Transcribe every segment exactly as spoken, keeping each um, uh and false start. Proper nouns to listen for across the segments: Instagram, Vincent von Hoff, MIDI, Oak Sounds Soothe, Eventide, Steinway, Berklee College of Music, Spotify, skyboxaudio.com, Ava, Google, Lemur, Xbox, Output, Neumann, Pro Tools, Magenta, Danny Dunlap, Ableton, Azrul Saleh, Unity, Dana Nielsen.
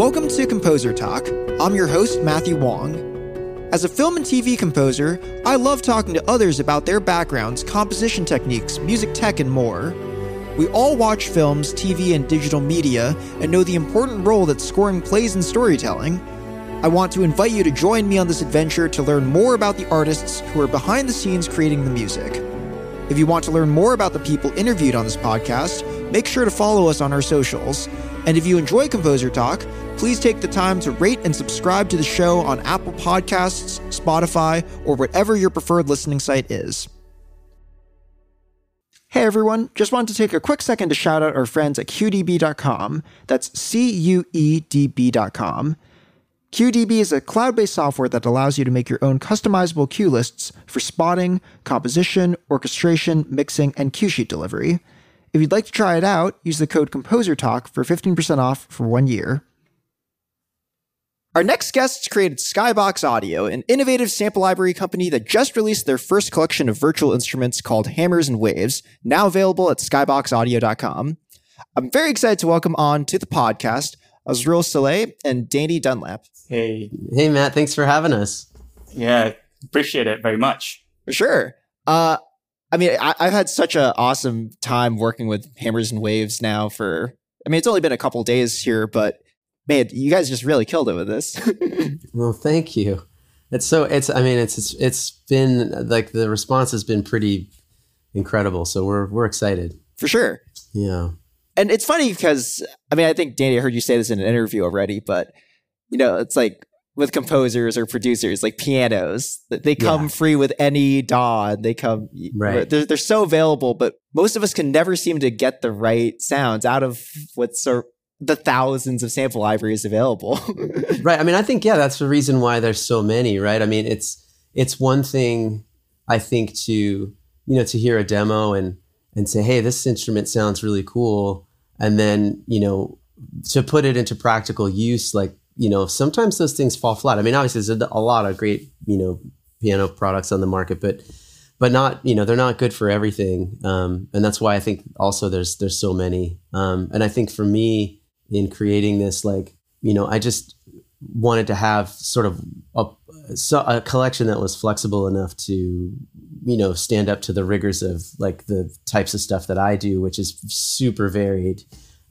Welcome to Composer Talk. I'm your host, Matthew Wong. As a film and T V composer, I love talking to others about their backgrounds, composition techniques, music tech, and more. We all watch films, T V, and digital media, and know the important role that scoring plays in storytelling. I want to invite you to join me on this adventure to learn more about the artists who are behind the scenes creating the music. If you want to learn more about the people interviewed on this podcast, make sure to follow us on our socials. And if you enjoy Composer Talk, please take the time to rate and subscribe to the show on Apple Podcasts, Spotify, or whatever your preferred listening site is. Hey everyone, just wanted to take a quick second to shout out our friends at Cue D B dot com. That's C U E D B dot com. CueDB is a cloud-based software that allows you to make your own customizable cue lists for spotting, composition, orchestration, mixing, and cue sheet delivery. If you'd like to try it out, use the code ComposerTalk for fifteen percent off for one year. Our next guests created Skybox Audio, an innovative sample library company that just released their first collection of virtual instruments called Hammers and Waves, now available at skybox audio dot com. I'm very excited to welcome on to the podcast Azrul Saleh and Danny Dunlap. Hey. Hey, Matt. Thanks for having us. Yeah, appreciate it very much. For sure. Uh, I mean, I, I've had such an awesome time working with Hammers and Waves now for, I mean, it's only been a couple days here, but man, you guys just really killed it with this. Well, thank you. It's so, it's, I mean, it's, it's, it's been like the response has been pretty incredible. So we're, we're excited. For sure. Yeah. And it's funny because, I mean, I think, Danny, I heard you say this in an interview already, but, you know, it's like with composers or producers, like pianos, they come yeah. free with any D A W. They come, right. they're, they're so available, but most of us can never seem to get the right sounds out of what's sort of the thousands of sample libraries available. Right. I mean, I think, yeah, that's the reason why there's so many, right? I mean, it's it's one thing, I think, to, you know, to hear a demo and and say, hey, this instrument sounds really cool. And then, you know, to put it into practical use, like, you know, sometimes those things fall flat. I mean, obviously there's a lot of great, you know, piano products on the market, but, but not, you know, they're not good for everything. Um, and that's why I think also there's, there's so many. Um, and I think for me in creating this, like, you know, I just wanted to have sort of a, a collection that was flexible enough to, you know, stand up to the rigors of like the types of stuff that I do, which is super varied.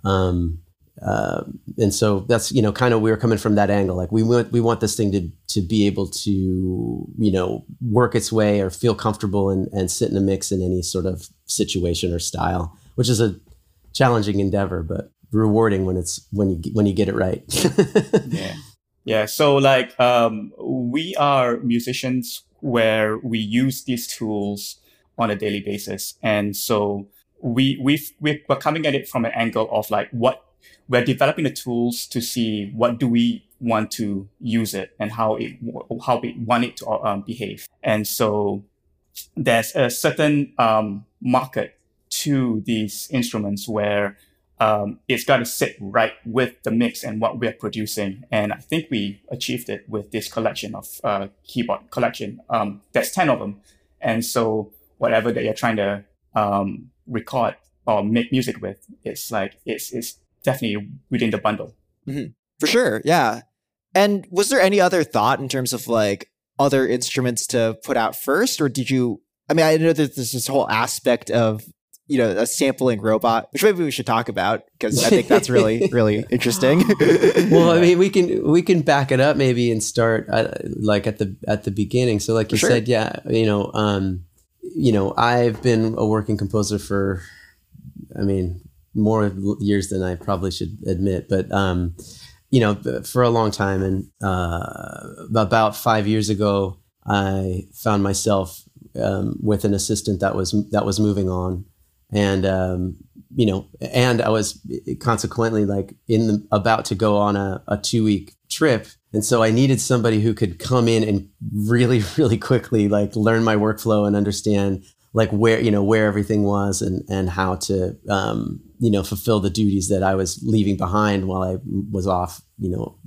Um, uh, and so that's, you know, kind of, we were coming from that angle. Like we want, we want this thing to, to be able to, you know, work its way or feel comfortable and, and sit in a mix in any sort of situation or style, which is a challenging endeavor, but rewarding when it's, when you, when you get it right. Yeah. Yeah. So like, um, we are musicians where we use these tools on a daily basis. And so we, we've, we're coming at it from an angle of like what we're developing the tools to see what do we want to use it and how it, how we want it to um, behave. And so there's a certain, um, market to these instruments where, um, it's got to sit right with the mix and what we're producing. And I think we achieved it with this collection of, uh, Keybot collection. Um, there's ten of them. And so whatever that you're trying to, um, record or make music with, it's like, it's, it's definitely within the bundle. Mm-hmm. For sure. Yeah. And was there any other thought in terms of like other instruments to put out first? Or did you, I mean, I know that there's this whole aspect of, you know, a sampling robot, which maybe we should talk about because I think that's really, really interesting. Well, I mean, we can we can back it up maybe and start uh, like at the at the beginning. So, like you sure. said, yeah, you know, um, you know, I've been a working composer for, I mean, more years than I probably should admit, but um, you know, for a long time. And uh, about five years ago, I found myself um, with an assistant that was that was moving on. And, um, you know, and I was consequently like in the, about to go on a, a two week trip. And so I needed somebody who could come in and really, really quickly, like learn my workflow and understand like where, you know, where everything was and, and how to, um, you know, fulfill the duties that I was leaving behind while I was off, you know,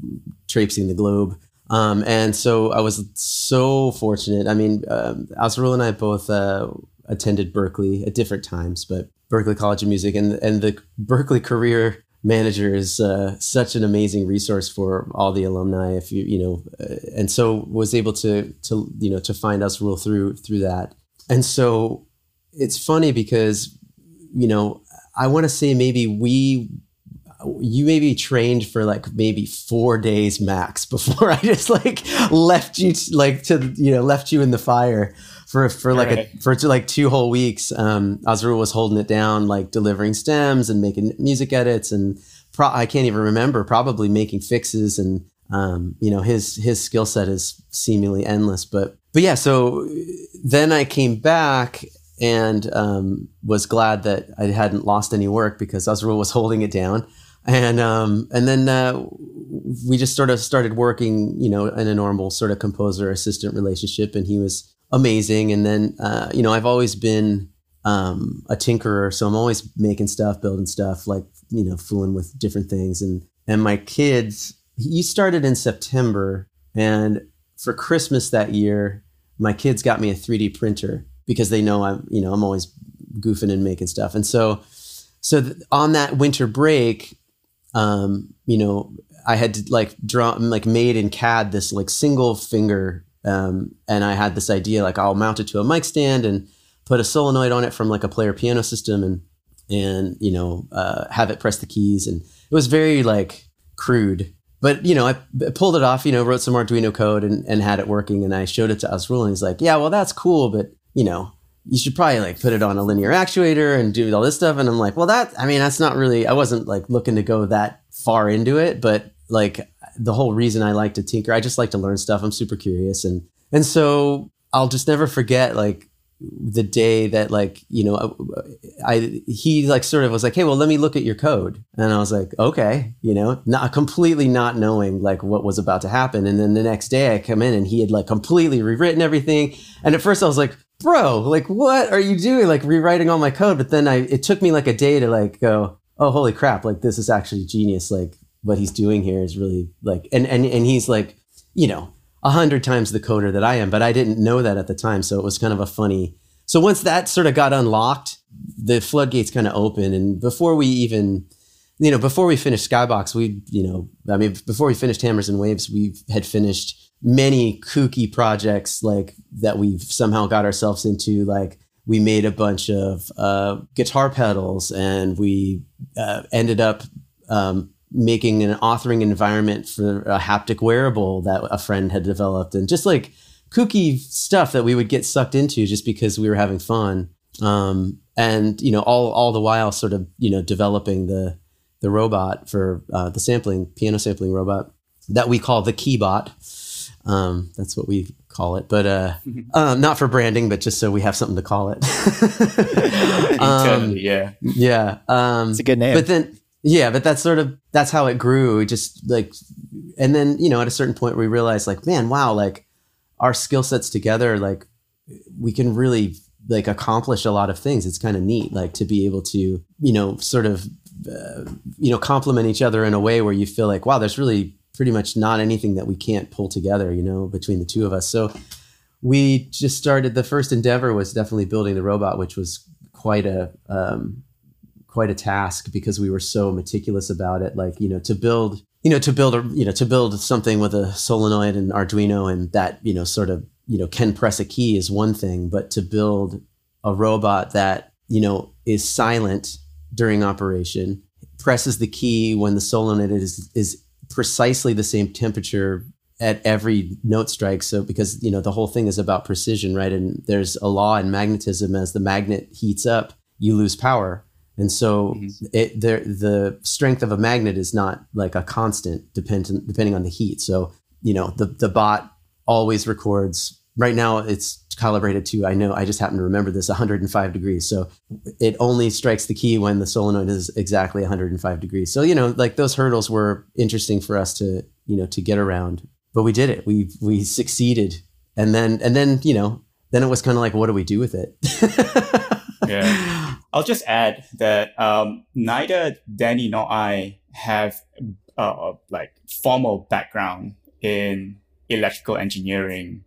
traipsing the globe. Um, and so I was so fortunate. I mean, um, Azrul and I both, uh, attended Berklee at different times, but Berklee College of Music and and the Berklee career manager is uh, such an amazing resource for all the alumni. If you, you know, uh, and so was able to, to, you know, to find Azrul through, through that. And so it's funny because, you know, I want to say maybe we, you maybe trained for like maybe four days max before I just like left you t- like to, you know, left you in the fire for, for like right. a, for like two whole weeks. Um, Azrul was holding it down, like delivering stems and making music edits and pro- I can't even remember, probably making fixes and, um, you know, his, his skill set is seemingly endless, but, but yeah, so then I came back and, um, was glad that I hadn't lost any work because Azrul was holding it down. And, um, and then, uh, we just sort of started working, you know, in a normal sort of composer assistant relationship, and he was amazing. And then, uh, you know, I've always been, um, a tinkerer. So I'm always making stuff, building stuff, like, you know, fooling with different things. And, and my kids, he started in September, and for Christmas that year, my kids got me a three D printer because they know I'm, you know, I'm always goofing and making stuff. And so, so th- on that winter break, um, you know, I had to like draw, like made in C A D this like single finger. Um, and I had this idea, like I'll mount it to a mic stand and put a solenoid on it from like a player piano system and, and, you know, uh, have it press the keys. And it was very like crude, but you know, I pulled it off, you know, wrote some Arduino code and, and had it working. And I showed it to Azrul and he's like, yeah, well, that's cool. But you know, you should probably like put it on a linear actuator and do all this stuff. And I'm like, well, that, I mean, that's not really, I wasn't like looking to go that far into it, but like the whole reason I like to tinker, I just like to learn stuff. I'm super curious. And, and so I'll just never forget like the day that like, you know, I, I he like sort of was like, hey, well, let me look at your code. And I was like, okay, you know, not completely not knowing like what was about to happen. And then the next day I come in and he had like completely rewritten everything. And at first I was like, bro, like, what are you doing? Like rewriting all my code. But then I, it took me like a day to like go, oh, holy crap. Like this is actually genius. Like what he's doing here is really like, and, and, and he's like, you know, a hundred times the coder that I am, but I didn't know that at the time. So it was kind of a funny. So once that sort of got unlocked, the floodgates kind of open. And before we even, you know, before we finished Skybox, we, you know, I mean, before we finished Hammers and Waves, we had finished many kooky projects like that we've somehow got ourselves into. Like we made a bunch of uh, guitar pedals and we uh, ended up um, making an authoring environment for a haptic wearable that a friend had developed, and just like kooky stuff that we would get sucked into just because we were having fun. Um, and, you know, all, all the while sort of, you know, developing the, the robot for uh, the sampling, piano sampling robot that we call the Keybot. Um, that's what we call it, but, uh, um, not for branding, but just so we have something to call it. um, Eternally, yeah. Yeah. Um, it's a good name, but then, yeah, but that's sort of, that's how it grew. It just like, and then, you know, at a certain point we realized like, man, wow, like our skill sets together, like we can really like accomplish a lot of things. It's kind of neat, like to be able to, you know, sort of, uh, you know, complement each other in a way where you feel like, wow, there's really pretty much not anything that we can't pull together, you know, between the two of us. So we just started, the first endeavor was definitely building the robot, which was quite a, um, quite a task because we were so meticulous about it. Like, you know, to build, you know, to build, a, you know, to build something with a solenoid and Arduino and that, you know, sort of, you know, can press a key is one thing, but to build a robot that, you know, is silent during operation, presses the key when the solenoid is, is, precisely the same temperature at every note strike. So because, you know, the whole thing is about precision, right? And there's a law in magnetism, as the magnet heats up, you lose power. And so mm-hmm. it, the, the strength of a magnet is not like a constant dependent depending on the heat. So, you know, the, the bot always records. Right now it's calibrated to, I know, I just happen to remember this, one hundred five degrees. So it only strikes the key when the solenoid is exactly one hundred five degrees. So, you know, like those hurdles were interesting for us to, you know, to get around, but we did it. We, we succeeded. And then, and then, you know, then it was kind of like, what do we do with it? Yeah. I'll just add that um, neither Danny nor I have uh, like formal background in electrical engineering,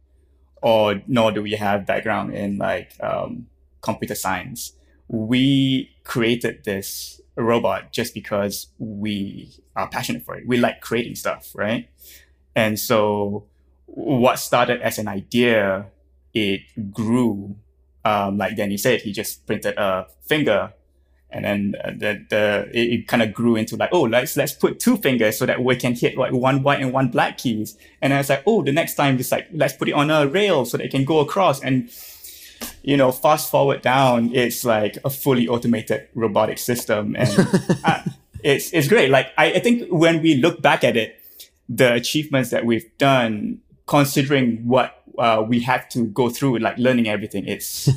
or nor do we have background in like um, computer science. We created this a robot just because we are passionate for it. We like creating stuff, right? And so what started as an idea, it grew. Um, like Danny said, he just printed a finger, and then the, the it, it kind of grew into like, oh, let's let's put two fingers so that we can hit like one white and one black keys. And I was like, oh, the next time it's like, let's put it on a rail so that it can go across. And you know, fast forward down, it's like a fully automated robotic system, and uh, it's it's great. Like I, I think when we look back at it, the achievements that we've done, considering what uh, we had to go through with like learning everything, it's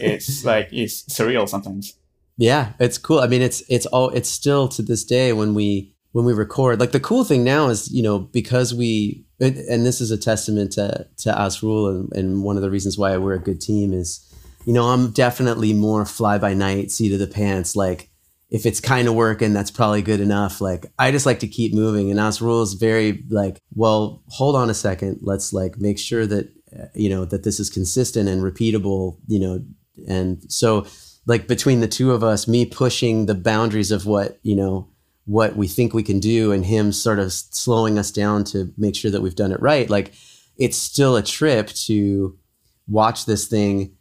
it's like it's surreal sometimes. Yeah, it's cool. I mean, it's it's all it's still to this day when we when we record. Like the cool thing now is, you know, because we it, and this is a testament to to Azrul, and, and one of the reasons why we're a good team is, you know, I'm definitely more fly by night, seat of the pants. Like if it's kind of working, that's probably good enough. Like I just like to keep moving. And Azrul is very like, well, hold on a second. Let's like make sure that, you know, that this is consistent and repeatable, you know? And so like between the two of us, me pushing the boundaries of what, you know, what we think we can do, and him sort of slowing us down to make sure that we've done it right. Like it's still a trip to watch this thing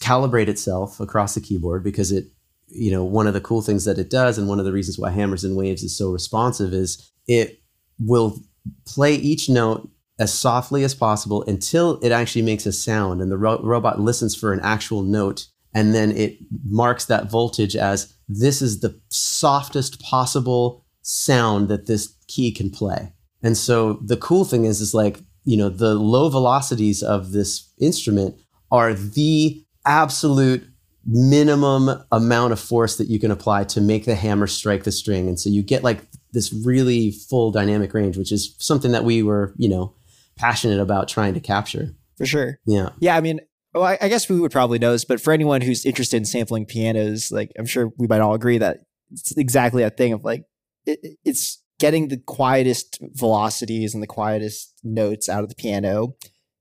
calibrate itself across the keyboard, because it, you know, one of the cool things that it does, and one of the reasons why Hammers and Waves is so responsive, is it will play each note as softly as possible until it actually makes a sound, and the ro- robot listens for an actual note, and then it marks that voltage as this is the softest possible sound that this key can play. And so the cool thing is, is like, you know, the low velocities of this instrument are the absolute minimum amount of force that you can apply to make the hammer strike the string. And so you get like this really full dynamic range, which is something that we were, you know, passionate about trying to capture. For sure. Yeah. Yeah. I mean, well, I, I guess we would probably know this, but for anyone who's interested in sampling pianos, like I'm sure we might all agree that it's exactly that thing of like, it, it's getting the quietest velocities and the quietest notes out of the piano.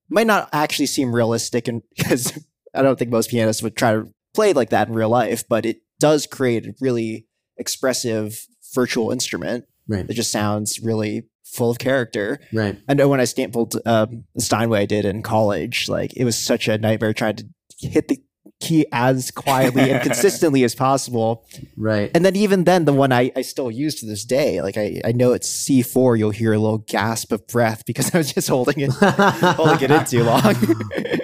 Might not actually seem realistic, and because I don't think most pianists would try to play like that in real life, but it does create a really expressive virtual instrument right. that just sounds really full of character. Right. I know when I sampled um, Steinway I did in college, like it was such a nightmare trying to hit the key as quietly and consistently as possible. Right. And then even then, the one I, I still use to this day, like I, I know it's C four, you'll hear a little gasp of breath because I was just holding it, holding it in too long.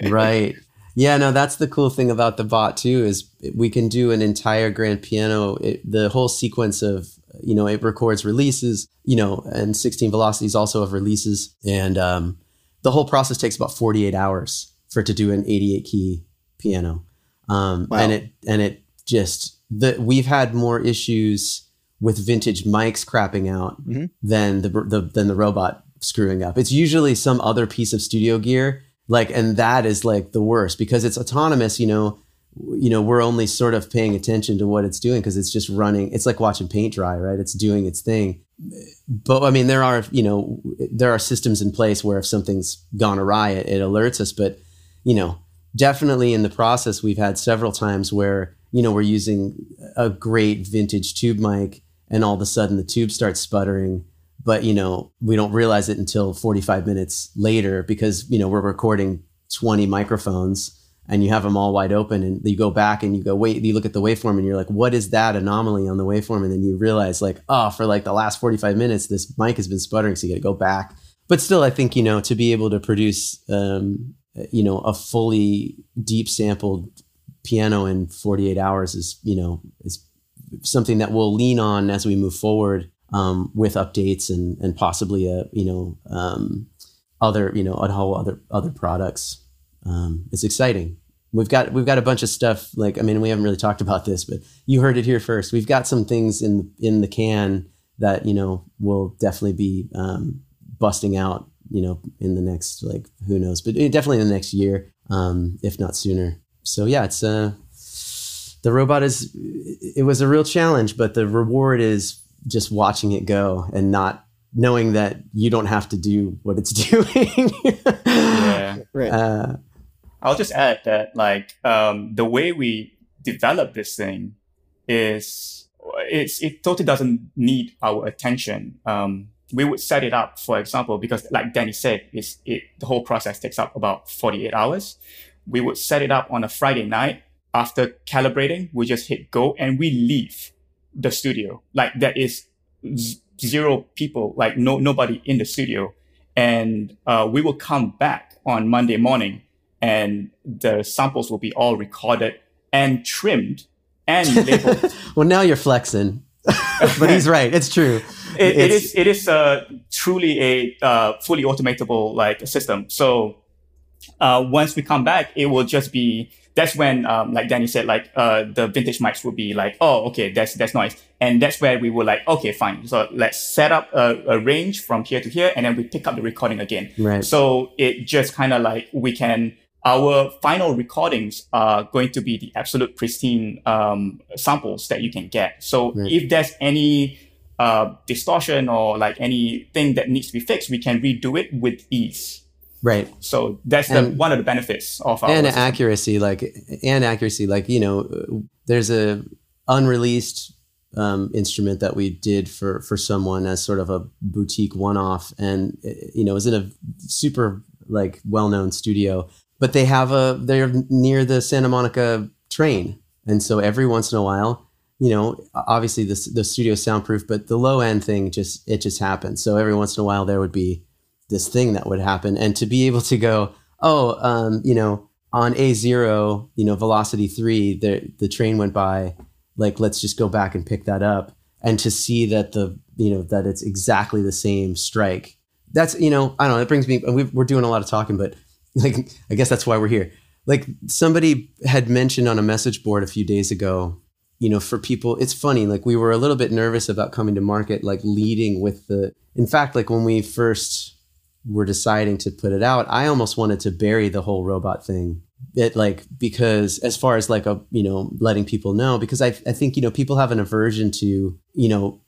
Right. Yeah, no, that's the cool thing about the bot too, is we can do an entire grand piano, it, the whole sequence of, you know, it records releases, you know, and sixteen velocities also of releases. And um, the whole process takes about forty-eight hours for it to do an eighty-eight key piano. Um, wow. And it and it just the we've had more issues with vintage mics crapping out mm-hmm. than the, the than the robot screwing up. It's usually some other piece of studio gear, like, and that is like the worst because it's autonomous. You know, you know we're only sort of paying attention to what it's doing because it's just running. It's like watching paint dry, right? It's doing its thing. But I mean, there are you know there are systems in place where if something's gone awry, it, it alerts us. But you know. Definitely in the process, we've had several times where, you know, we're using a great vintage tube mic and all of a sudden the tube starts sputtering, but, you know, we don't realize it until forty-five minutes later because, you know, we're recording twenty microphones and you have them all wide open and you go back and you go, wait, you look at the waveform and you're like, what is that anomaly on the waveform? And then you realize like, oh, for like the last forty-five minutes, this mic has been sputtering. So you got to go back. But still, I think, you know, to be able to produce, um, you know, a fully deep sampled piano in forty-eight hours is, you know, is something that we'll lean on as we move forward um, with updates and, and possibly, a, you know, um, other, you know, other, other products. Um, it's exciting. We've got, we've got a bunch of stuff. Like, I mean, we haven't really talked about this, but you heard it here first. We've got some things in, in the can that, you know, will definitely be um, busting out, you know, in the next, like, who knows, but definitely in the next year, um, if not sooner. So yeah, it's, uh, the robot is, it was a real challenge, but the reward is just watching it go and not knowing that you don't have to do what it's doing. Yeah, right. Uh, I'll just add that, like, um, the way we develop this thing is it's, it totally doesn't need our attention. Um, we would set it up, for example, because like Danny said, it's, it, the whole process takes up about forty-eight hours. We would set it up on a Friday night. After calibrating, we just hit go and we leave the studio. Like there is z- zero people, like no nobody in the studio. And uh, we will come back on Monday morning and the samples will be all recorded and trimmed and labeled. Well, now you're flexing. But he's right. It's true. It, it's... it is it is uh, truly a uh, fully automatable like system. So uh, once we come back, it will just be... That's when, um, like Danny said, like uh, the vintage mics would be like, oh, okay, that's that's noise. And that's where we were like, okay, fine. So let's set up a, a range from here to here, and then we pick up the recording again. Right. So it just kind of like we can, our final recordings are going to be the absolute pristine um, samples that you can get. So right. If there's any uh, distortion or like anything that needs to be fixed, we can redo it with ease. Right. So that's the, and, one of the benefits of our and system. accuracy, like and accuracy, like you know, there's a unreleased um, instrument that we did for for someone as sort of a boutique one-off, and you know, it was in a super like well-known studio, but they have a they're near the Santa Monica train, and so every once in a while, you know, obviously the the studio's soundproof, but the low end thing just it just happens. So every once in a while there would be this thing that would happen, and to be able to go, oh, um, you know, on A zero, you know, velocity three, the the train went by, like, let's just go back and pick that up. And to see that the, you know, that it's exactly the same strike. That's, you know, I don't know, it brings me, we've, we're doing a lot of talking, but like, I guess that's why we're here. Like somebody had mentioned on a message board a few days ago, you know, for people, it's funny, like we were a little bit nervous about coming to market, like leading with the, in fact, like when we first were deciding to put it out, I almost wanted to bury the whole robot thing. It like, because as far as like a, you know, letting people know, because I, I think, you know, people have an aversion to, you know,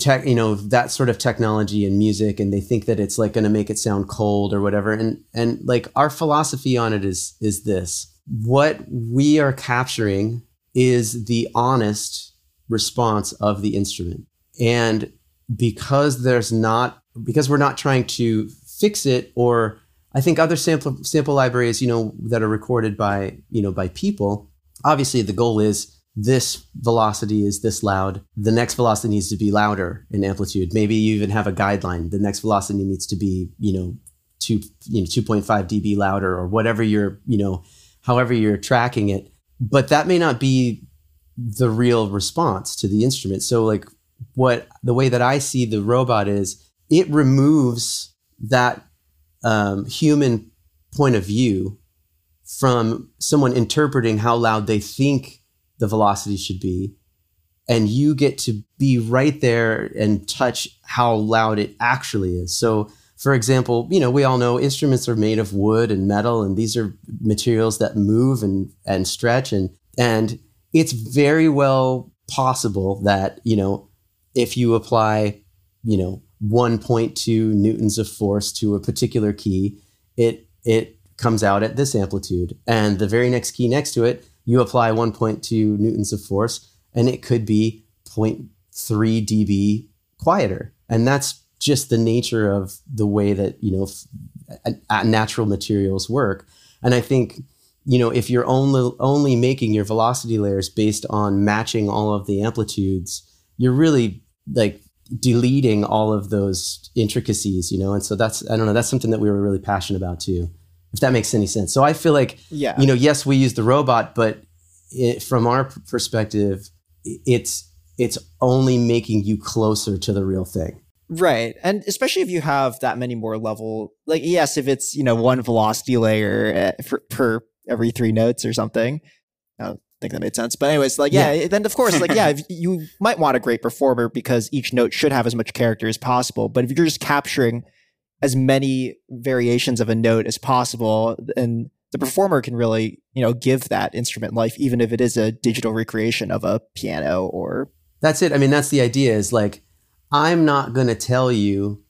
tech, you know, that sort of technology and music, and they think that it's like going to make it sound cold or whatever. And, and like our philosophy on it is, is this, what we are capturing is the honest response of the instrument. And because there's not, because we're not trying to fix it, or I think other sample sample libraries, you know, that are recorded by, you know, by people, obviously the goal is this velocity is this loud. The next velocity needs to be louder in amplitude. Maybe you even have a guideline. The next velocity needs to be, you know, two, you know, two point five decibels louder, or whatever you're, you know, however you're tracking it. But that may not be the real response to the instrument. So like what the way that I see the robot is it removes that um, human point of view from someone interpreting how loud they think the velocity should be. And you get to be right there and touch how loud it actually is. So for example, you know, we all know instruments are made of wood and metal, and these are materials that move and, and stretch. And, and it's very well possible that, you know, if you apply, you know, one point two newtons of force to a particular key, it it comes out at this amplitude. And the very next key next to it, you apply one point two newtons of force, and it could be zero point three decibels quieter. And that's just the nature of the way that, you know, f- natural materials work. And I think, you know, if you're only only making your velocity layers based on matching all of the amplitudes, you're really like deleting all of those intricacies, you know? And so that's, I don't know, that's something that we were really passionate about too, if that makes any sense. So I feel like, yeah. you know, yes, we use the robot, but it, from our perspective, it's, it's only making you closer to the real thing. Right. And especially if you have that many more level, like, yes, if it's, you know, one velocity layer for, per every three notes or something, uh, think that made sense, but anyways, like yeah, yeah. then of course, like yeah, if you might want a great performer because each note should have as much character as possible. But if you're just capturing as many variations of a note as possible, and the performer can really, you know, give that instrument life, even if it is a digital recreation of a piano or that's it. I mean, that's the idea. Is like I'm not going to tell you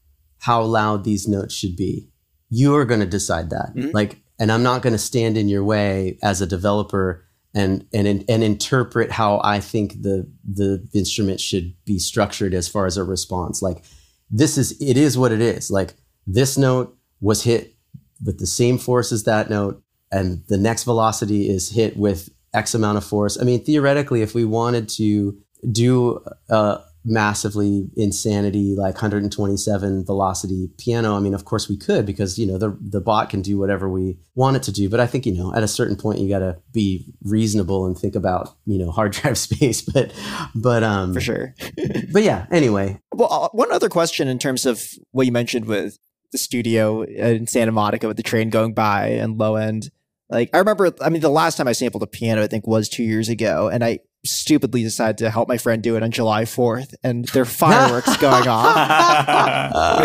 how loud these notes should be. You are going to decide that. Mm-hmm. Like, and I'm not going to stand in your way as a developer and and and interpret how I think the the instrument should be structured as far as a response. Like, this is it is what it is. Like, this note was hit with the same force as that note, and the next velocity is hit with X amount of force. I mean, theoretically, if we wanted to do a massively insanity, like one hundred twenty-seven velocity piano, I mean, of course we could, because, you know, the the bot can do whatever we want it to do. But I think, you know, at a certain point, you got to be reasonable and think about, you know, hard drive space. But, but, um, for sure. But yeah, anyway. Well, one other question in terms of what you mentioned with the studio in Santa Monica with the train going by and low end. Like, I remember, I mean, the last time I sampled a piano, I think, was two years ago. And I stupidly decided to help my friend do it on July fourth. And there are fireworks going on,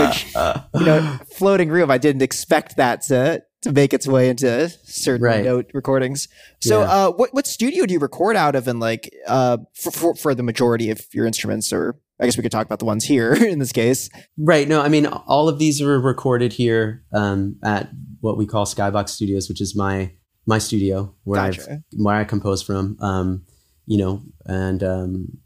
which, you know, floating room, I didn't expect that to, to make its way into certain right. note recordings. So yeah. uh, what, what studio do you record out of? And like, uh, for, for, for the majority of your instruments, or I guess we could talk about the ones here in this case. Right. No, I mean, all of these were recorded here um, at what we call Skybox Studios, which is my my studio where gotcha. I where I compose from. Um, you know, and um,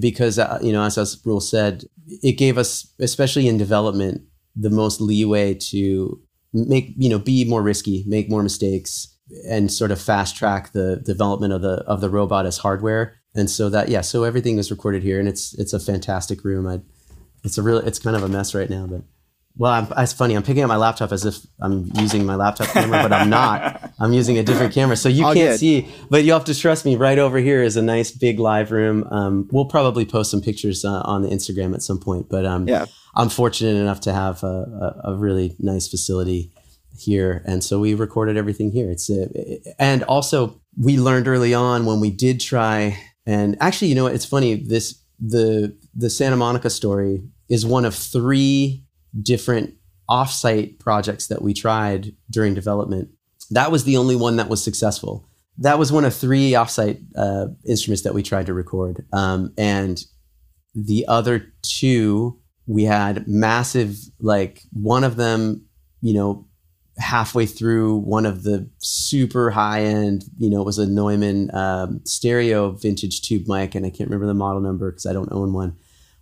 because uh, you know, as Azrul said, it gave us, especially in development, the most leeway to make you know be more risky, make more mistakes, and sort of fast track the development of the of the robot as hardware. And so that, yeah, so everything was recorded here, and it's it's a fantastic room. I, it's a real, it's kind of a mess right now, but. Well, I'm, it's funny. I'm picking up my laptop as if I'm using my laptop camera, but I'm not. I'm using a different camera, so you All can't good. see. But you have to trust me. Right over here is a nice big live room. Um, we'll probably post some pictures uh, on the Instagram at some point. But um, yeah. I'm fortunate enough to have a, a, a really nice facility here, and so we recorded everything here. It's a, it, and also we learned early on when we did try. And actually, you know what? It's funny. This the the Santa Monica story is one of three different offsite projects that we tried during development. That was the only one that was successful. That was one of three offsite uh, instruments that we tried to record. Um, and the other two, we had massive, like one of them, you know, halfway through one of the super high end, you know, it was a Neumann um, stereo vintage tube mic. And I can't remember the model number because I don't own one,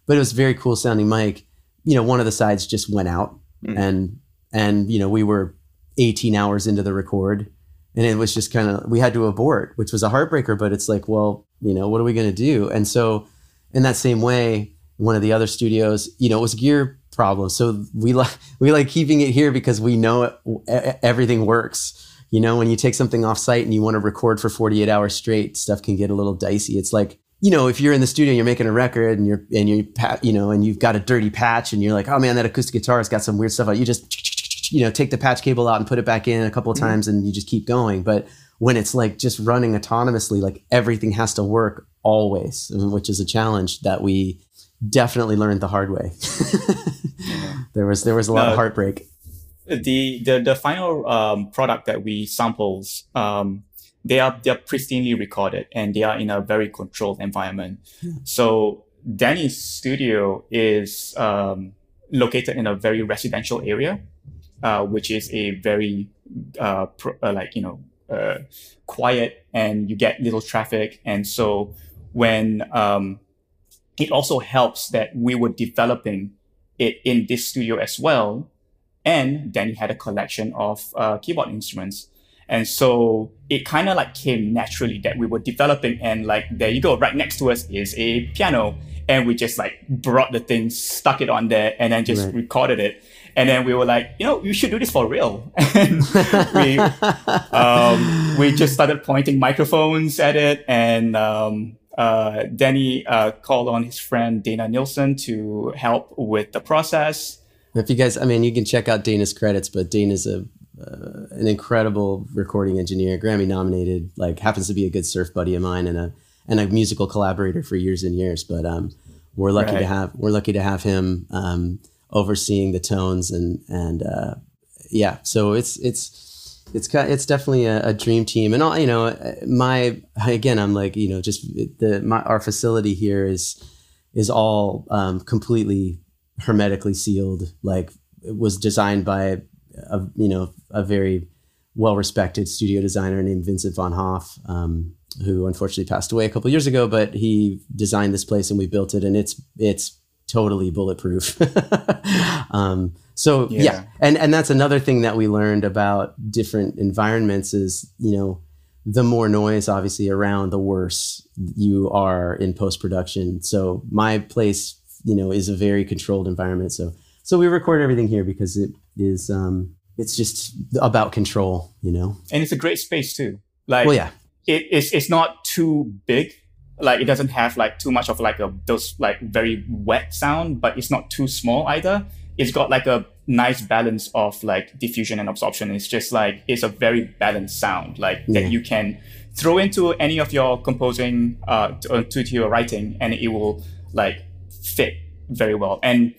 but it was a very cool sounding mic. You know, one of the sides just went out, mm. and, and, you know, we were eighteen hours into the record, and it was just kind of, we had to abort, which was a heartbreaker, but it's like, well, you know, what are we going to do? And so in that same way, one of the other studios, you know, it was gear problems. So we like, we like keeping it here because we know it, everything works. You know, when you take something off site and you want to record for forty-eight hours straight, stuff can get a little dicey. It's like, you know, if you're in the studio, and you're making a record, and you're and you you know, and you've got a dirty patch, and you're like, oh man, that acoustic guitar has got some weird stuff out. You just, you know, take the patch cable out and put it back in a couple of times, and you just keep going. But when it's like just running autonomously, like everything has to work always, which is a challenge that we definitely learned the hard way. there was there was a lot uh, of heartbreak. The the the final um, product that we samples. Um, They are they are pristinely recorded, and they are in a very controlled environment. Yeah. So Danny's studio is um, located in a very residential area, uh, which is a very uh, pro, uh, like you know uh, quiet, and you get little traffic. And so when um, it also helps that we were developing it in this studio as well, and Danny had a collection of uh, keyboard instruments. And so it kind of like came naturally that we were developing, and like, there you go, right next to us is a piano. And we just like brought the thing, stuck it on there, and then just right. recorded it. And then we were like, you know, you should do this for real. And we, um, we just started pointing microphones at it. And um, uh, Danny uh, called on his friend Dana Nielsen to help with the process. If you guys, I mean, you can check out Dana's credits, but Dana's a Uh, an incredible recording engineer, Grammy nominated, like happens to be a good surf buddy of mine and a and a musical collaborator for years and years. But um, we're lucky right. to have we're lucky to have him um, overseeing the tones and and uh, yeah. So it's it's it's it's definitely a, a dream team. And all you know, my again, I'm like you know, just the my our facility here is is all um, completely hermetically sealed. Like it was designed by. A, you know, a very well-respected studio designer named Vincent von Hoff, um, who unfortunately passed away a couple of years ago, but he designed this place and we built it, and it's it's totally bulletproof. um, so yeah. yeah, and and that's another thing that we learned about different environments is, you know, the more noise obviously around, the worse you are in post-production. So my place, you know, is a very controlled environment. So so we record everything here because it is um, it's just about control, you know. And it's a great space too. Like, well, yeah. It, it's, it's not too big. Like, it doesn't have like too much of like a, those like very wet sound, but it's not too small either. It's got like a nice balance of like diffusion and absorption. It's just like, it's a very balanced sound, like yeah. that you can throw into any of your composing, uh, to, to your writing, and it will like fit very well. And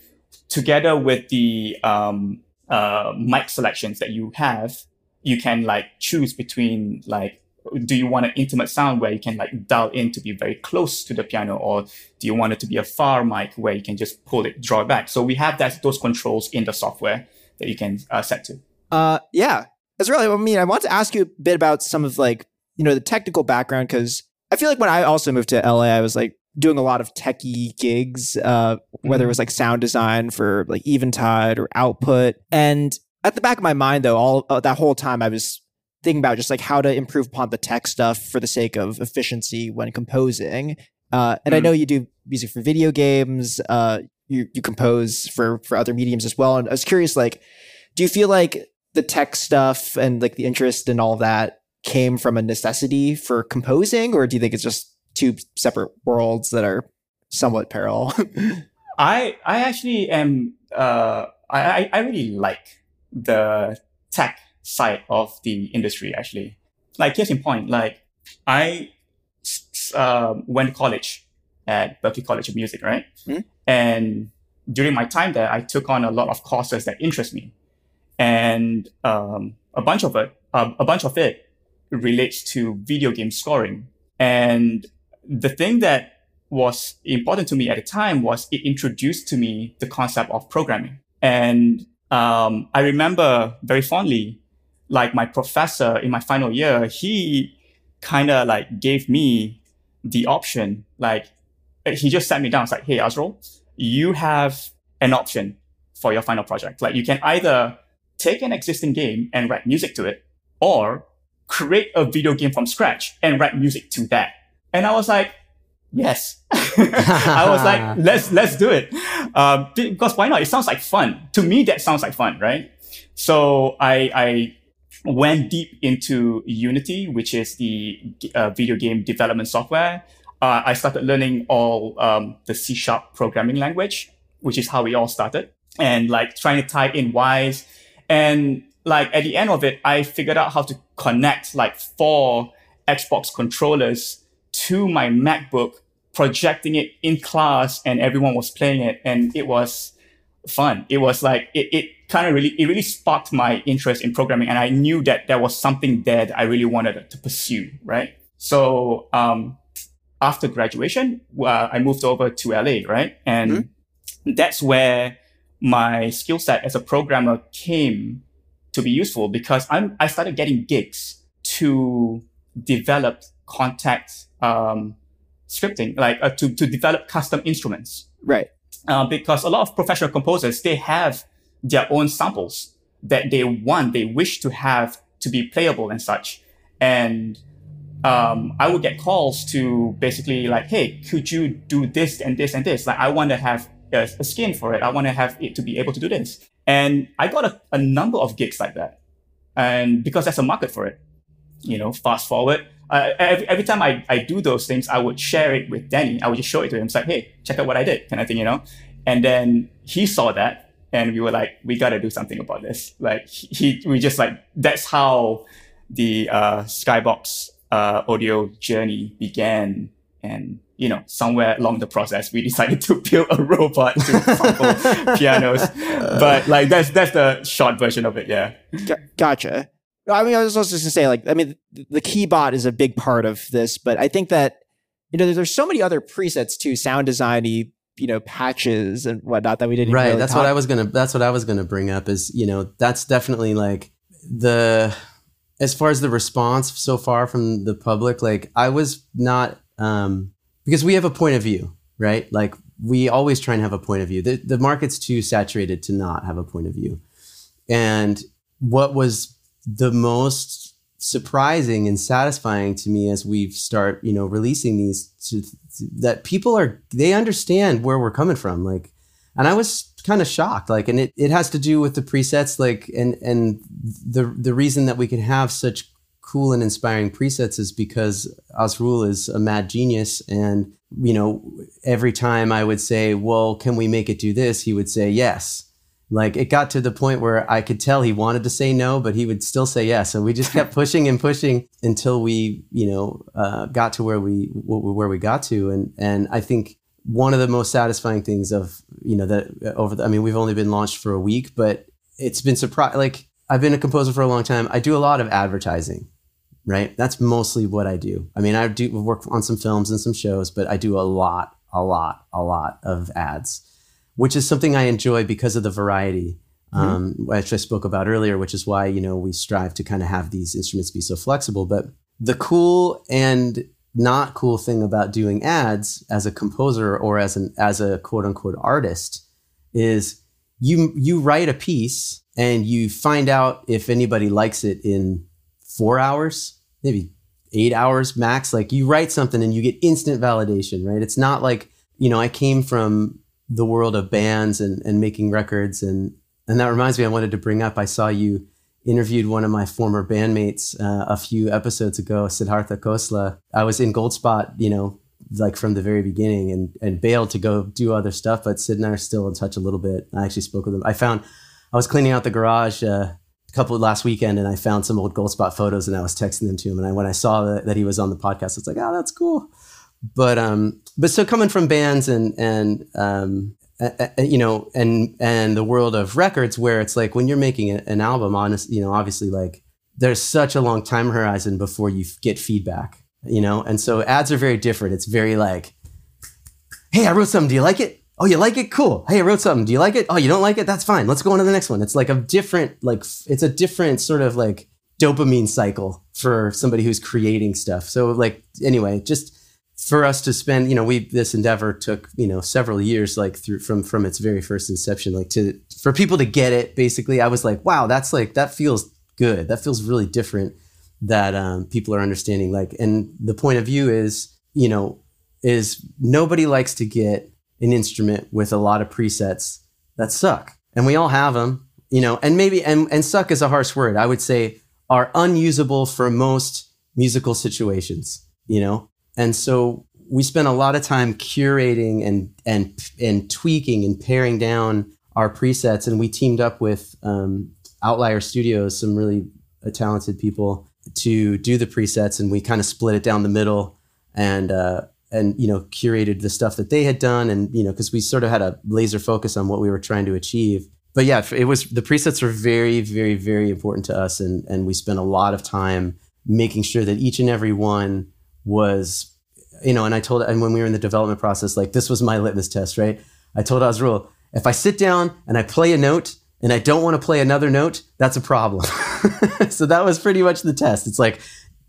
together with the, um, uh, mic selections that you have, you can like choose between like, do you want an intimate sound where you can like dial in to be very close to the piano, or do you want it to be a far mic where you can just pull it, draw it back? So we have that, those controls in the software that you can uh, set to. Uh, yeah. That's really, I mean, I want to ask you a bit about some of like, you know, the technical background, because I feel like when I also moved to L A, I was like doing a lot of techie gigs, uh, mm-hmm. whether it was like sound design for like Eventide or Output. And at the back of my mind though, all uh, that whole time I was thinking about just like how to improve upon the tech stuff for the sake of efficiency when composing. Uh, and mm. I know you do music for video games. Uh, you you compose for for other mediums as well. And I was curious, like, do you feel like the tech stuff and like the interest in all of that came from a necessity for composing, or do you think it's just two separate worlds that are somewhat parallel? I I actually am. Uh, I I really like the tech side of the industry, actually. Like, case in point, like, I uh, went to college at Berklee College of Music, right? Mm-hmm. And during my time there, I took on a lot of courses that interest me. And um, a bunch of it, uh, a bunch of it relates to video game scoring. And the thing that was important to me at the time was it introduced to me the concept of programming. And um, I remember very fondly, like my professor in my final year, he kind of like gave me the option. Like, he just sat me down. It's like, hey, Azrul, you have an option for your final project. Like, you can either take an existing game and write music to it, or create a video game from scratch and write music to that. And I was like, yes. I was like, let's, let's do it. Um, because why not? It sounds like fun. To me, that sounds like fun, right? So I, I, went deep into Unity, which is the uh, video game development software. Uh, I started learning all um, the C-sharp programming language, which is how we all started, and like trying to tie in Wise. And like at the end of it, I figured out how to connect like four Xbox controllers to my MacBook, projecting it in class, and everyone was playing it. And it was fun. It was like, it, it kind of really, it really sparked my interest in programming. And I knew that there was something there that I really wanted to pursue, right? So, um, after graduation, uh, I moved over to L A, right? And mm-hmm. that's where my skill set as a programmer came to be useful, because I'm, I started getting gigs to develop Kontakt, um, scripting, like uh, to, to develop custom instruments. Right. Uh, because a lot of professional composers, they have their own samples that they want, they wish to have to be playable and such. And um, I would get calls to basically like, hey, could you do this and this and this? Like, I want to have a, a skin for it. I want to have it to be able to do this. And I got a, a number of gigs like that. And because there's a market for it, you know, fast forward. Uh, every, every time I, I do those things, I would share it with Danny. I would just show it to him. It's like, hey, check out what I did, kind of thing, you know? And then he saw that. And we were like, we got to do something about this. Like, he, we just like, that's how the uh, Skybox uh, audio journey began. And, you know, somewhere along the process, we decided to build a robot to sample pianos. But like, that's, that's the short version of it. Yeah. Gotcha. I mean, I was also just going to say, like, I mean, the Keybot is a big part of this, but I think that, you know, there's so many other presets too, sound design-y, you know, patches and whatnot that we didn't. Right. Really that's talk. what I was going to, that's what I was going to bring up is, you know, that's definitely like the, as far as the response so far from the public, like I was not, um, because we have a point of view, right? Like we always try and have a point of view. The, the market's too saturated to not have a point of view. And what was the most surprising and satisfying to me as we start, you know, releasing these to, to, that people are, they understand where we're coming from. Like, and I was kind of shocked, like, and it, it has to do with the presets, like, and, and the, the reason that we can have such cool and inspiring presets is because Azrul is a mad genius. And, you know, every time I would say, well, can we make it do this? He would say, yes. Like it got to the point where I could tell he wanted to say no, but he would still say yes. So we just kept pushing and pushing until we, you know, uh, got to where we where we got to. And and I think one of the most satisfying things of, you know, that over the, I mean, we've only been launched for a week, but it's been surprising. Like I've been a composer for a long time. I do a lot of advertising, right? That's mostly what I do. I mean, I do work on some films and some shows, but I do a lot, a lot, a lot of ads, which is something I enjoy because of the variety, um, mm-hmm. which I spoke about earlier, which is why, you know, we strive to kind of have these instruments be so flexible. But the cool and not cool thing about doing ads as a composer or as an as a quote unquote artist is you you write a piece and you find out if anybody likes it in four hours, maybe eight hours max. Like you write something and you get instant validation, right? It's not like, you know, I came from the world of bands and, and making records. And, and that reminds me, I wanted to bring up, I saw you interviewed one of my former bandmates uh, a few episodes ago, Siddhartha Kosla. I was in Goldspot, you know, like from the very beginning and, and bailed to go do other stuff, but Sid and I are still in touch a little bit. I actually spoke with him. I found, I was cleaning out the garage uh, a couple of last weekend and I found some old Goldspot photos and I was texting them to him. And I, when I saw that, that he was on the podcast, it's like, oh, that's cool. But, um, but so coming from bands and, and, um, uh, uh, you know, and, and the world of records where it's like, when you're making a, an album, honest, you know, obviously like there's such a long time horizon before you f- get feedback, you know? And so ads are very different. It's very like, hey, I wrote something. Do you like it? Oh, you like it? Cool. Hey, I wrote something. Do you like it? Oh, you don't like it? That's fine. Let's go on to the next one. It's like a different, like it's a different sort of like dopamine cycle for somebody who's creating stuff. So like, anyway, just, for us to spend, you know, we, this endeavor took, you know, several years, like through from, from its very first inception, like to, for people to get it, basically, I was like, wow, that's like, that feels good. That feels really different that um, people are understanding. Like, and the point of view is, you know, is nobody likes to get an instrument with a lot of presets that suck. And we all have them, you know, and maybe, and, and suck is a harsh word. I would say are unusable for most musical situations, you know? And so we spent a lot of time curating and and and tweaking and paring down our presets. And we teamed up with um, Outlier Studios, some really uh, talented people, to do the presets. And we kind of split it down the middle, and uh, and you know curated the stuff that they had done. And you know because we sort of had a laser focus on what we were trying to achieve. But yeah, it was the presets were very very very important to us, and and we spent a lot of time making sure that each and every one was, you know, and I told, and when we were in the development process, like this was my litmus test, right? I told Azrul, if I sit down and I play a note and I don't want to play another note, that's a problem. So that was pretty much the test. It's like,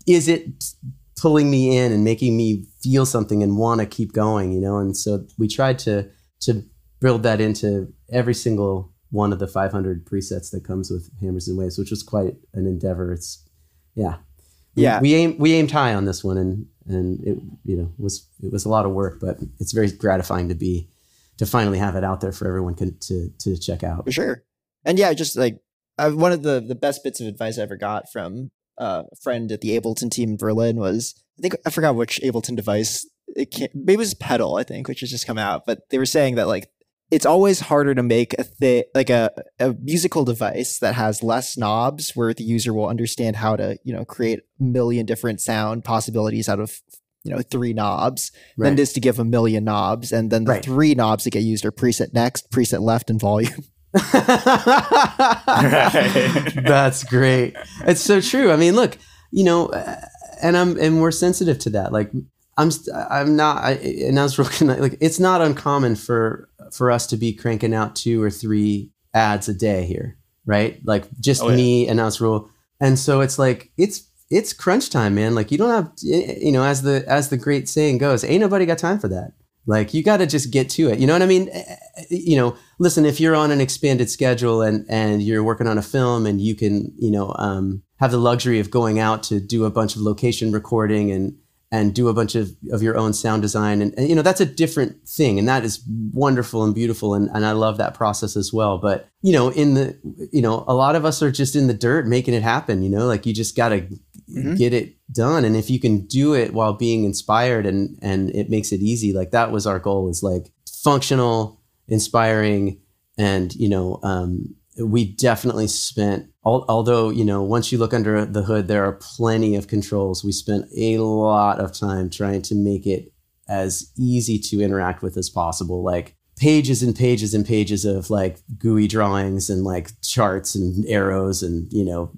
is it pulling me in and making me feel something and want to keep going, you know? And so we tried to to build that into every single one of the five hundred presets that comes with Hammers and Waves, which was quite an endeavor. It's, yeah. Yeah, we, we aim we aimed high on this one, and and it you know was it was a lot of work, but it's very gratifying to be to finally have it out there for everyone can, to to check out. For sure, and yeah, just like I, one of the the best bits of advice I ever got from uh, a friend at the Ableton team in Berlin was I think I forgot which Ableton device it came, maybe it was Pedal I think which has just come out, but they were saying that like it's always harder to make a thi- like a, a musical device that has less knobs where the user will understand how to, you know, create a million different sound possibilities out of, you know, three knobs right. than it is to give a million knobs. And then the right. three knobs that get used are preset next, preset left, and volume. right. That's great. It's so true. I mean, look, you know, and I'm, and we're sensitive to that. Like, I'm I'm not I, and I was really, like it's not uncommon for for us to be cranking out two or three ads a day here, right? Like just oh, yeah. me and Azrul And so it's like, it's, it's crunch time, man. Like you don't have, you know, as the, as the great saying goes, ain't nobody got time for that. Like you got to just get to it. You know what I mean? You know, listen, if you're on an expanded schedule and, and you're working on a film and you can, you know, um, have the luxury of going out to do a bunch of location recording and, and do a bunch of, of your own sound design. And, and, you know, that's a different thing. And that is wonderful and beautiful. And, and I love that process as well. But, you know, in the, you know, a lot of us are just in the dirt making it happen, you know, like you just got to mm-hmm. get it done. And if you can do it while being inspired and, and it makes it easy, like that was our goal, is like functional, inspiring. And, you know, um, we definitely spent, although, you know, once you look under the hood, there are plenty of controls. We spent a lot of time trying to make it as easy to interact with as possible. Like pages and pages and pages of like G U I drawings and like charts and arrows and, you know,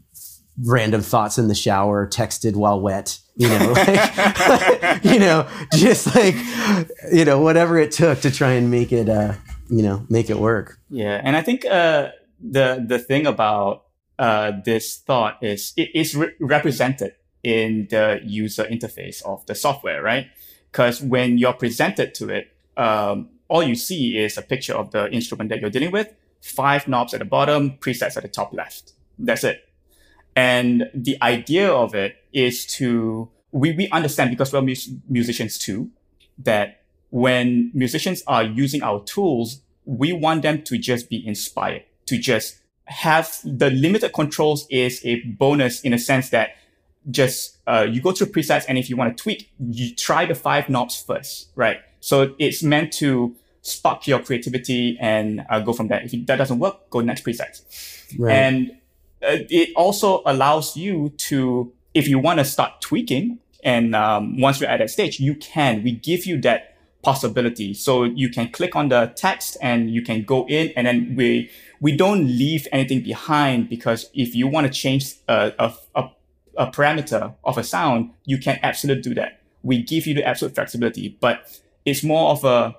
random thoughts in the shower, texted while wet, you know, like, you know, just like, you know, whatever it took to try and make it, uh, you know, make it work. Yeah. And I think, uh, The the thing about uh, this thought is it is re- represented in the user interface of the software, right? Because when you're presented to it, um, all you see is a picture of the instrument that you're dealing with, five knobs at the bottom, presets at the top left. That's it. And the idea of it is to, we, we understand, because we're mus- musicians too, that when musicians are using our tools, we want them to just be inspired. To just have the limited controls is a bonus, in a sense that just uh, you go through presets, and if you want to tweak, you try the five knobs first, right? So it's meant to spark your creativity and uh, go from there. If that doesn't work, go next presets. Right. And uh, it also allows you to, if you want to start tweaking, and um, once we're at that stage, you can. We give you that possibility. So you can click on the text and you can go in, and then we... We don't leave anything behind, because if you want to change a, a, a, a parameter of a sound, you can absolutely do that. We give you the absolute flexibility, but it's more of a,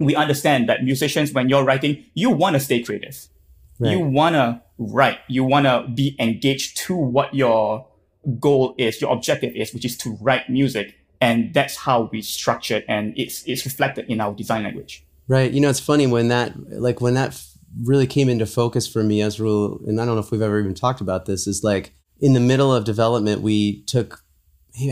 we understand that musicians, when you're writing, you want to stay creative. Right. You want to write. You want to be engaged to what your goal is, your objective is, which is to write music. And that's how we structure it. And it's, it's reflected in our design language. Right. You know, it's funny when that, like when that, f- really came into focus for me, Azrul, and I don't know if we've ever even talked about this, is like in the middle of development, we took,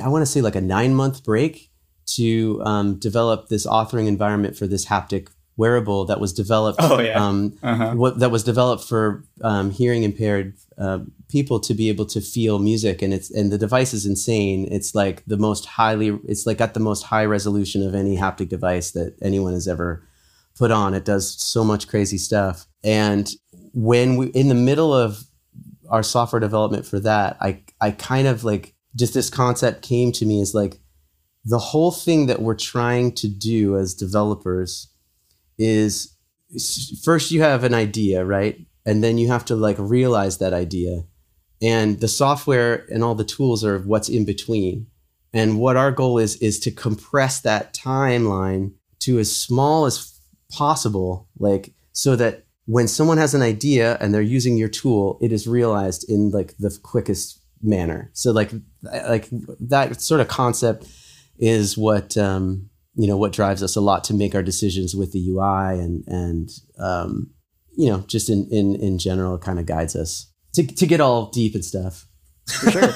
I want to say like a nine month break to um, develop this authoring environment for this haptic wearable that was developed, oh, yeah. um, uh-huh. what, that was developed for um, hearing impaired uh, people to be able to feel music. And it's, and the device is insane. It's like the most highly, it's like got the most high resolution of any haptic device that anyone has ever put on. It does so much crazy stuff. And when we, in the middle of our software development for that, I, I kind of like, just this concept came to me, is like the whole thing that we're trying to do as developers is first you have an idea, right? And then you have to like realize that idea, and the software and all the tools are what's in between. And what our goal is, is to compress that timeline to as small as possible, like, so that when someone has an idea and they're using your tool, it is realized in like the quickest manner. So like, like that sort of concept is what, um, you know, what drives us a lot to make our decisions with the U I, and, and, um, you know, just in, in, in general, it kind of guides us to, to get all deep and stuff. For sure.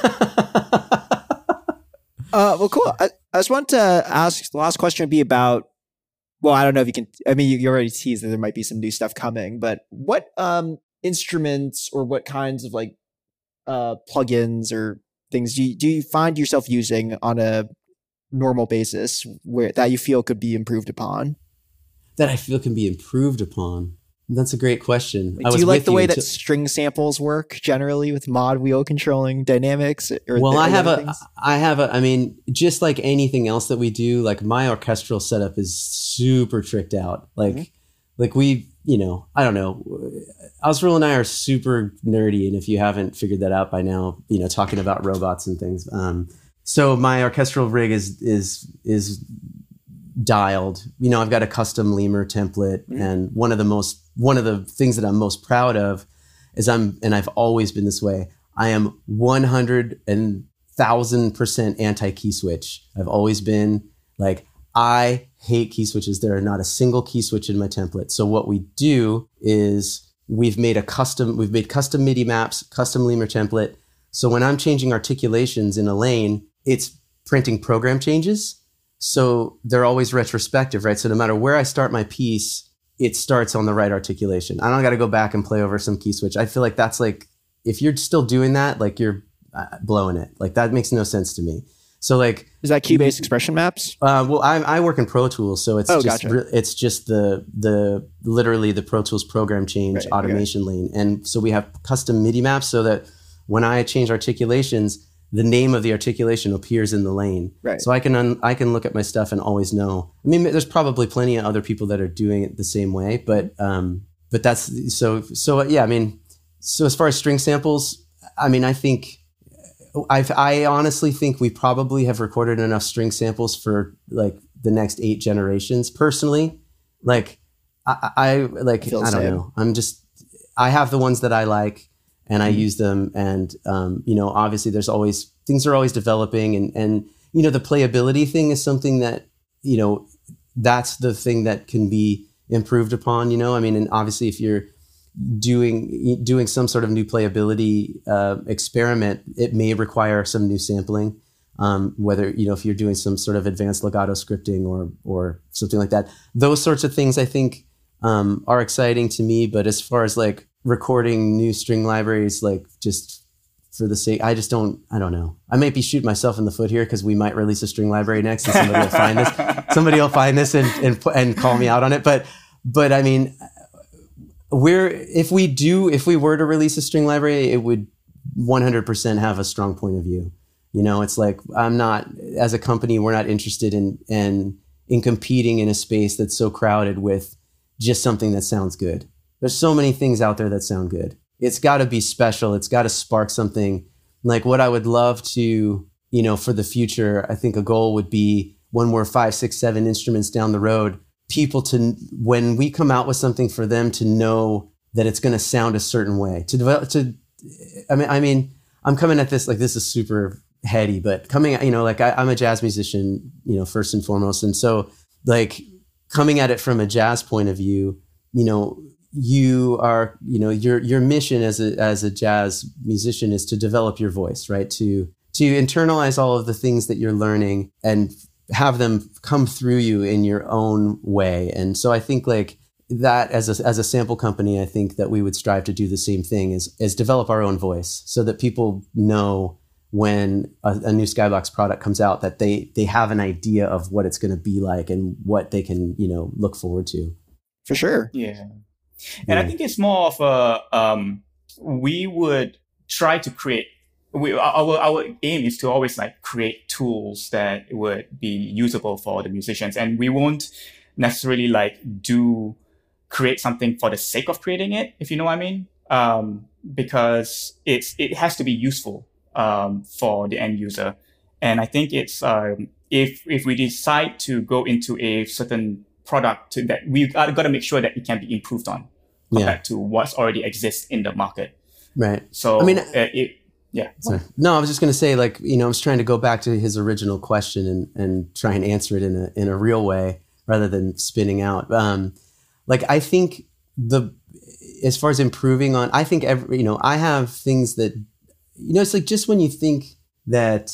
uh, well, cool. I, I just want to ask, the last question would be about, well, I don't know if you can, I mean, you, you already teased that there might be some new stuff coming, but what um, instruments or what kinds of like uh, plugins or things do you, do you find yourself using on a normal basis where that you feel could be improved upon? That I feel can be improved upon? That's a great question. Like, do you like the you way until- that string samples work generally with mod wheel controlling dynamics? Or well, th- I have a, things? I have a, I mean, just like anything else that we do, like my orchestral setup is super tricked out. Like, mm-hmm. like we, you know, I don't know. Azrul and I are super nerdy. And if you haven't figured that out by now, you know, talking about robots and things. Um, so my orchestral rig is, is, is dialed. You know, I've got a custom Lemur template, mm-hmm. and one of the most, One of the things that I'm most proud of is I'm, and I've always been this way, I am one hundred thousand percent anti-key switch. I've always been like, I hate key switches. There are not a single key switch in my template. So what we do is we've made a custom, we've made custom MIDI maps, custom Lemur template. So when I'm changing articulations in a lane, it's printing program changes. So they're always retrospective, right? So no matter where I start my piece, it starts on the right articulation. I don't got to go back and play over some key switch. I feel like that's like, if you're still doing that, like you're blowing it. Like that makes no sense to me. So like, is that Keybase expression maps? Uh, well, I, I work in Pro Tools, so it's oh, just gotcha. re- it's just the the literally the Pro Tools program change right, automation okay. lane, and so we have custom MIDI maps so that when I change articulations, the name of the articulation appears in the lane. Right. So I can un- I can look at my stuff and always know. I mean, there's probably plenty of other people that are doing it the same way, but um, but that's so so yeah. I mean, so as far as string samples, I mean, I think. I've, I honestly think we probably have recorded enough string samples for like the next eight generations. Personally, like I, I like I don't same. know. I'm just I have the ones that I like, and I mm-hmm. use them. And um, you know, obviously, there's always things are always developing, and and you know, the playability thing is something that you know that's the thing that can be improved upon. You know, I mean, and obviously, if you're doing doing some sort of new playability uh, experiment, it may require some new sampling. Um, whether, you know, if you're doing some sort of advanced legato scripting or or something like that, those sorts of things I think um, are exciting to me. But as far as like recording new string libraries, like just for the sake, I just don't, I don't know. I might be shooting myself in the foot here because we might release a string library next and somebody will find this. Somebody will find this and, and and call me out on it. But but I mean. We're if we do if we were to release a string library, it would one hundred percent have a strong point of view. You know, it's like I'm not as a company, we're not interested in in in competing in a space that's so crowded with just something that sounds good. There's so many things out there that sound good. It's got to be special. It's got to spark something. Like what I would love to, you know, for the future, I think a goal would be when we're five, six, seven instruments down the road, people to, when we come out with something, for them to know that it's going to sound a certain way. To develop, to, I mean, I mean, I'm coming at this like this is super heady, but coming, you know, like I, I'm a jazz musician, you know, first and foremost, and so like coming at it from a jazz point of view, you know, you are, you know, your your mission as a as a jazz musician is to develop your voice, right? To to internalize all of the things that you're learning and have them come through you in your own way. And so I think like that as a, as a sample company, I think that we would strive to do the same thing is, is develop our own voice so that people know when a, a new Skybox product comes out that they, they have an idea of what it's going to be like and what they can, you know, look forward to. For sure. Yeah. And yeah. I think it's more of a, um, we would try to create We, our, our aim is to always like create tools that would be usable for the musicians, and we won't necessarily like do create something for the sake of creating it, if you know what I mean, um, because it's it has to be useful um, for the end user. And I think it's um, if if we decide to go into a certain product to, that we've got to make sure that it can be improved on compared yeah. to what's already exists in the market. Right. So I mean. Uh, it, Yeah. Sorry. No, I was just going to say, like, you know, I was trying to go back to his original question and, and try and answer it in a in a real way rather than spinning out. Um, like, I think the as far as improving on, I think, every, you know, I have things that, you know, it's like just when you think that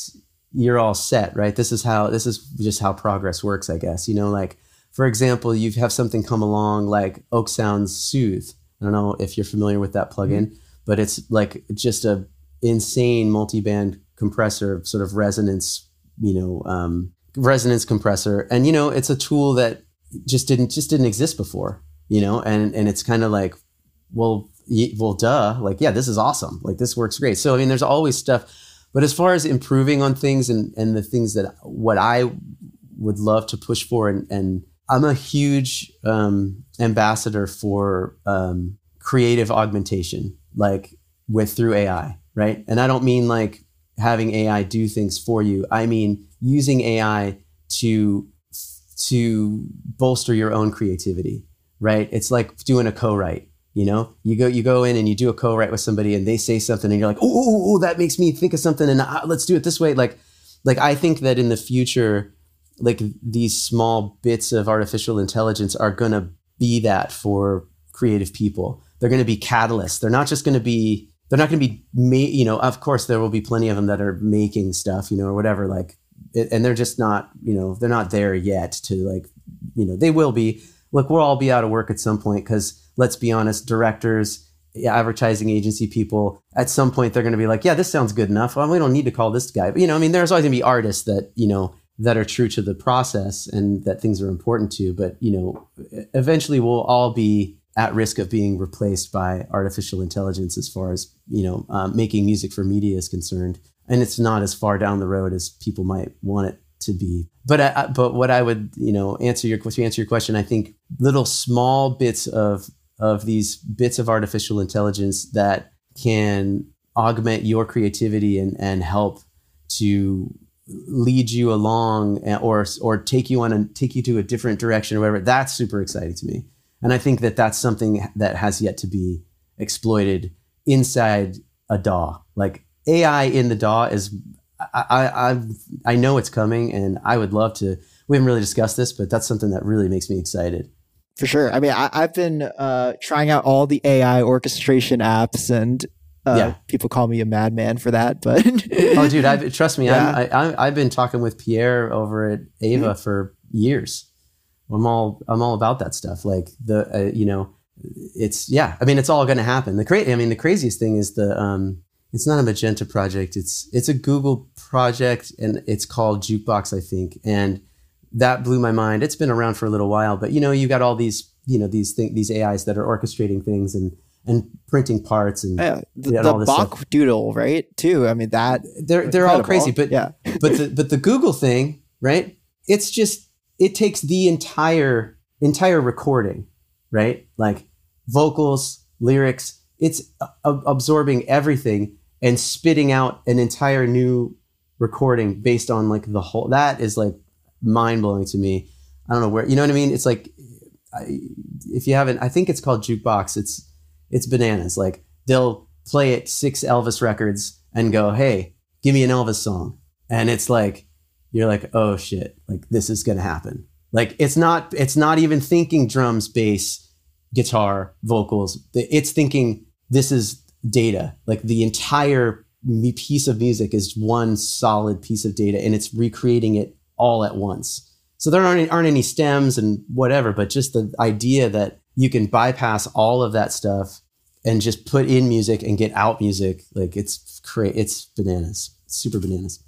you're all set, right? This is how this is just how progress works, I guess. You know, like, for example, you have something come along like Oak Sounds Soothe. I don't know if you're familiar with that plugin, mm-hmm. but it's like just a insane multi-band compressor, sort of resonance, you know, um, resonance compressor. And, you know, it's a tool that just didn't, just didn't exist before, you know, and, and it's kind of like, well, well, duh, like, yeah, this is awesome. Like this works great. So, I mean, there's always stuff, but as far as improving on things and, and the things that what I would love to push for, and, and I'm a huge um, ambassador for um, creative augmentation, like with through A I. Right. And I don't mean like having A I do things for you. I mean, using A I to to bolster your own creativity. Right. It's like doing a co-write. You know, you go, you go in and you do a co-write with somebody and they say something and you're like, oh, that makes me think of something and uh, let's do it this way. Like, like I think that in the future, like these small bits of artificial intelligence are going to be that for creative people. They're going to be catalysts. They're not just going to be, they're not going to be, ma- you know, of course there will be plenty of them that are making stuff, you know, or whatever, like, and they're just not, you know, they're not there yet to like, you know, they will be. Look, we'll all be out of work at some point because let's be honest, directors, advertising agency people, at some point they're going to be like, yeah, this sounds good enough. Well, we don't need to call this guy. But, you know, I mean, there's always going to be artists that, you know, that are true to the process and that things are important to. But, you know, eventually we'll all be at risk of being replaced by artificial intelligence as far as, you know, um, making music for media is concerned. And it's not as far down the road as people might want it to be. But I, but what I would, you know, answer your to answer your question, I think little small bits of of these bits of artificial intelligence that can augment your creativity and, and help to lead you along or or take you on and take you to a different direction or whatever. That's super exciting to me, and I think that that's something that has yet to be exploited inside a D A W. Like A I in the D A W is. I, I I know it's coming, and I would love to. We haven't really discussed this, but that's something that really makes me excited. For sure. I mean, I, I've been uh, trying out all the A I orchestration apps, and uh, yeah. people call me a madman for that. But oh, dude, I've, trust me, yeah. I'm, I, I, I've been talking with Pierre over at Ava mm-hmm. for years. I'm all I'm all about that stuff. Like the uh, you know, it's yeah. I mean, it's all going to happen. The cra- I mean, the craziest thing is the. Um, It's not a Magenta project. It's it's a Google project, and it's called Jukebox, I think. And that blew my mind. It's been around for a little while, but you know, you got all these, you know, these thing, these A Is that are orchestrating things and and printing parts and, yeah, the, and all this the Bach stuff. Doodle, right? Too. I mean, that they're they're incredible. All crazy, but yeah. but the but the Google thing, right? It's just it takes the entire entire recording, right? Like vocals, lyrics. It's a- absorbing everything. And spitting out an entire new recording based on like the whole, that is like mind blowing to me. I don't know where, you know what I mean? It's like, I, if you haven't, I think it's called Jukebox. It's, it's bananas. Like they'll play it six Elvis records and go, hey, give me an Elvis song. And it's like, you're like, oh shit, like this is going to happen. Like it's not, it's not even thinking drums, bass, guitar, vocals. It's thinking this is data, like the entire piece of music is one solid piece of data, and it's recreating it all at once. So there aren't aren't any stems and whatever, but just the idea that you can bypass all of that stuff and just put in music and get out music, like it's cra- it's bananas, it's super bananas.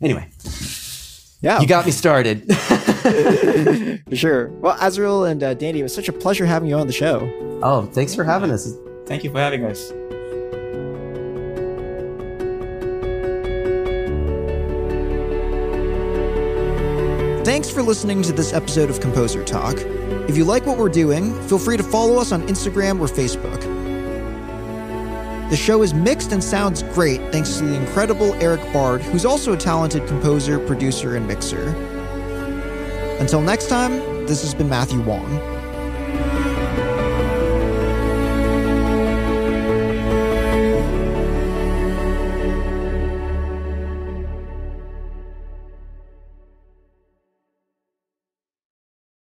Anyway, yeah, you got me started. For sure. Well, Azrul and uh, Danny, it was such a pleasure having you on the show. Oh, thanks for having us. Thank you for having us. Thanks for listening to this episode of Composer Talk. If you like what we're doing, feel free to follow us on Instagram or Facebook. The show is mixed and sounds great thanks to the incredible Eric Bard, who's also a talented composer, producer, and mixer. Until next time, this has been Matthew Wong.